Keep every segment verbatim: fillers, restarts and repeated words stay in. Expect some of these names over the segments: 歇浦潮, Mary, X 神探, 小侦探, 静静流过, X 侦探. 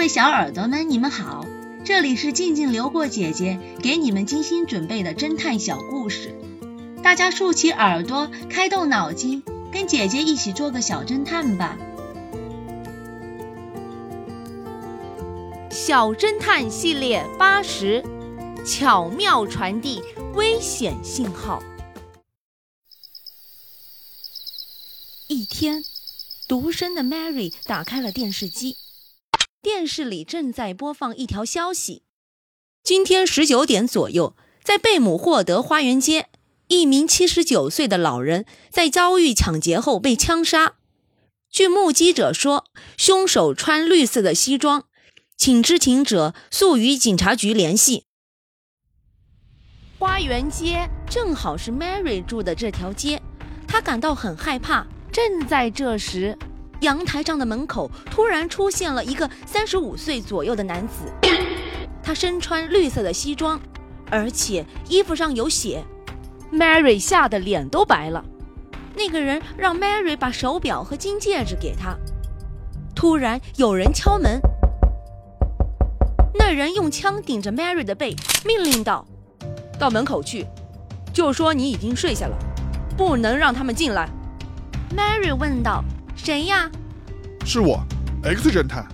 位小耳朵们，你们好，这里是静静流过姐姐给你们精心准备的侦探小故事，大家竖起耳朵，开动脑筋，跟姐姐一起做个小侦探吧。小侦探系列八十，巧妙传递危险信号。一天，独身的 Mary 打开了电视机，电视里正在播放一条消息：今天十九点左右，在贝姆霍德花园街，一名七十九岁的老人在遭遇抢劫后被枪杀。据目击者说，凶手穿绿色的西装，请知情者速与警察局联系。花园街正好是 Mary 住的这条街，她感到很害怕。正在这时，阳台上的门口突然出现了一个三十五岁左右的男子，他身穿绿色的西装，而且衣服上有血。Mary 吓得脸都白了。那个人让 Mary 把手表和金戒指给他。突然有人敲门，那人用枪顶着 Mary 的背，命令道：到门口去，就说你已经睡下了，不能让他们进来。 Mary 问道：谁呀？是我 X 侦探。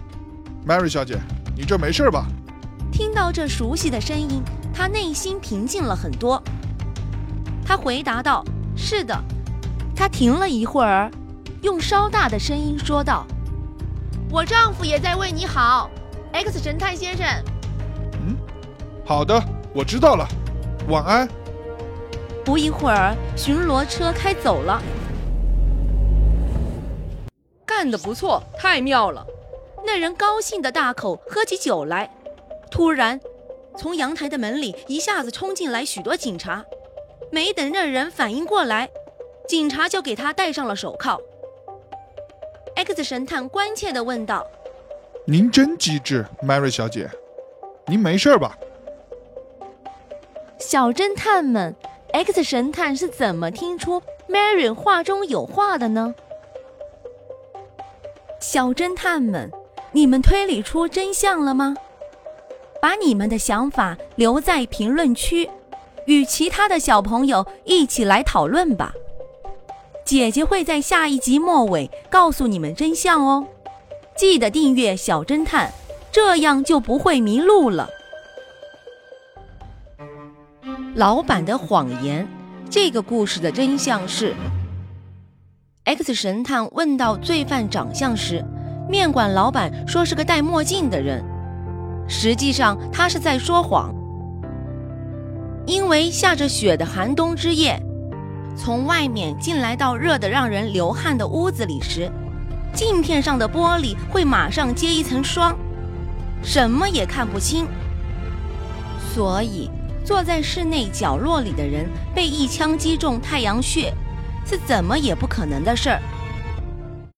Mary 小姐，你这没事吧？听到这熟悉的声音，她内心平静了很多。她回答道：是的。她停了一会儿，用稍大的声音说道：我丈夫也在为你好， X 侦探先生。嗯，好的，我知道了，晚安。不一会儿，巡逻车开走了。干得不错，太妙了！那人高兴地大口喝起酒来。突然，从阳台的门里一下子冲进来许多警察。没等那人反应过来，警察就给他戴上了手铐。X 神探关切地问道：您真机智 ，Mary 小姐，您没事吧？小侦探们 ，X 神探是怎么听出 Mary 话中有话的呢？小侦探们，你们推理出真相了吗？把你们的想法留在评论区，与其他的小朋友一起来讨论吧。姐姐会在下一集末尾告诉你们真相哦。记得订阅小侦探，这样就不会迷路了。老板的谎言，这个故事的真相是X 神探问到罪犯长相时，面馆老板说是个戴墨镜的人，实际上他是在说谎。因为下着雪的寒冬之夜，从外面进来到热得让人流汗的屋子里时，镜片上的玻璃会马上结一层霜，什么也看不清。所以，坐在室内角落里的人被一枪击中太阳穴，是怎么也不可能的事儿。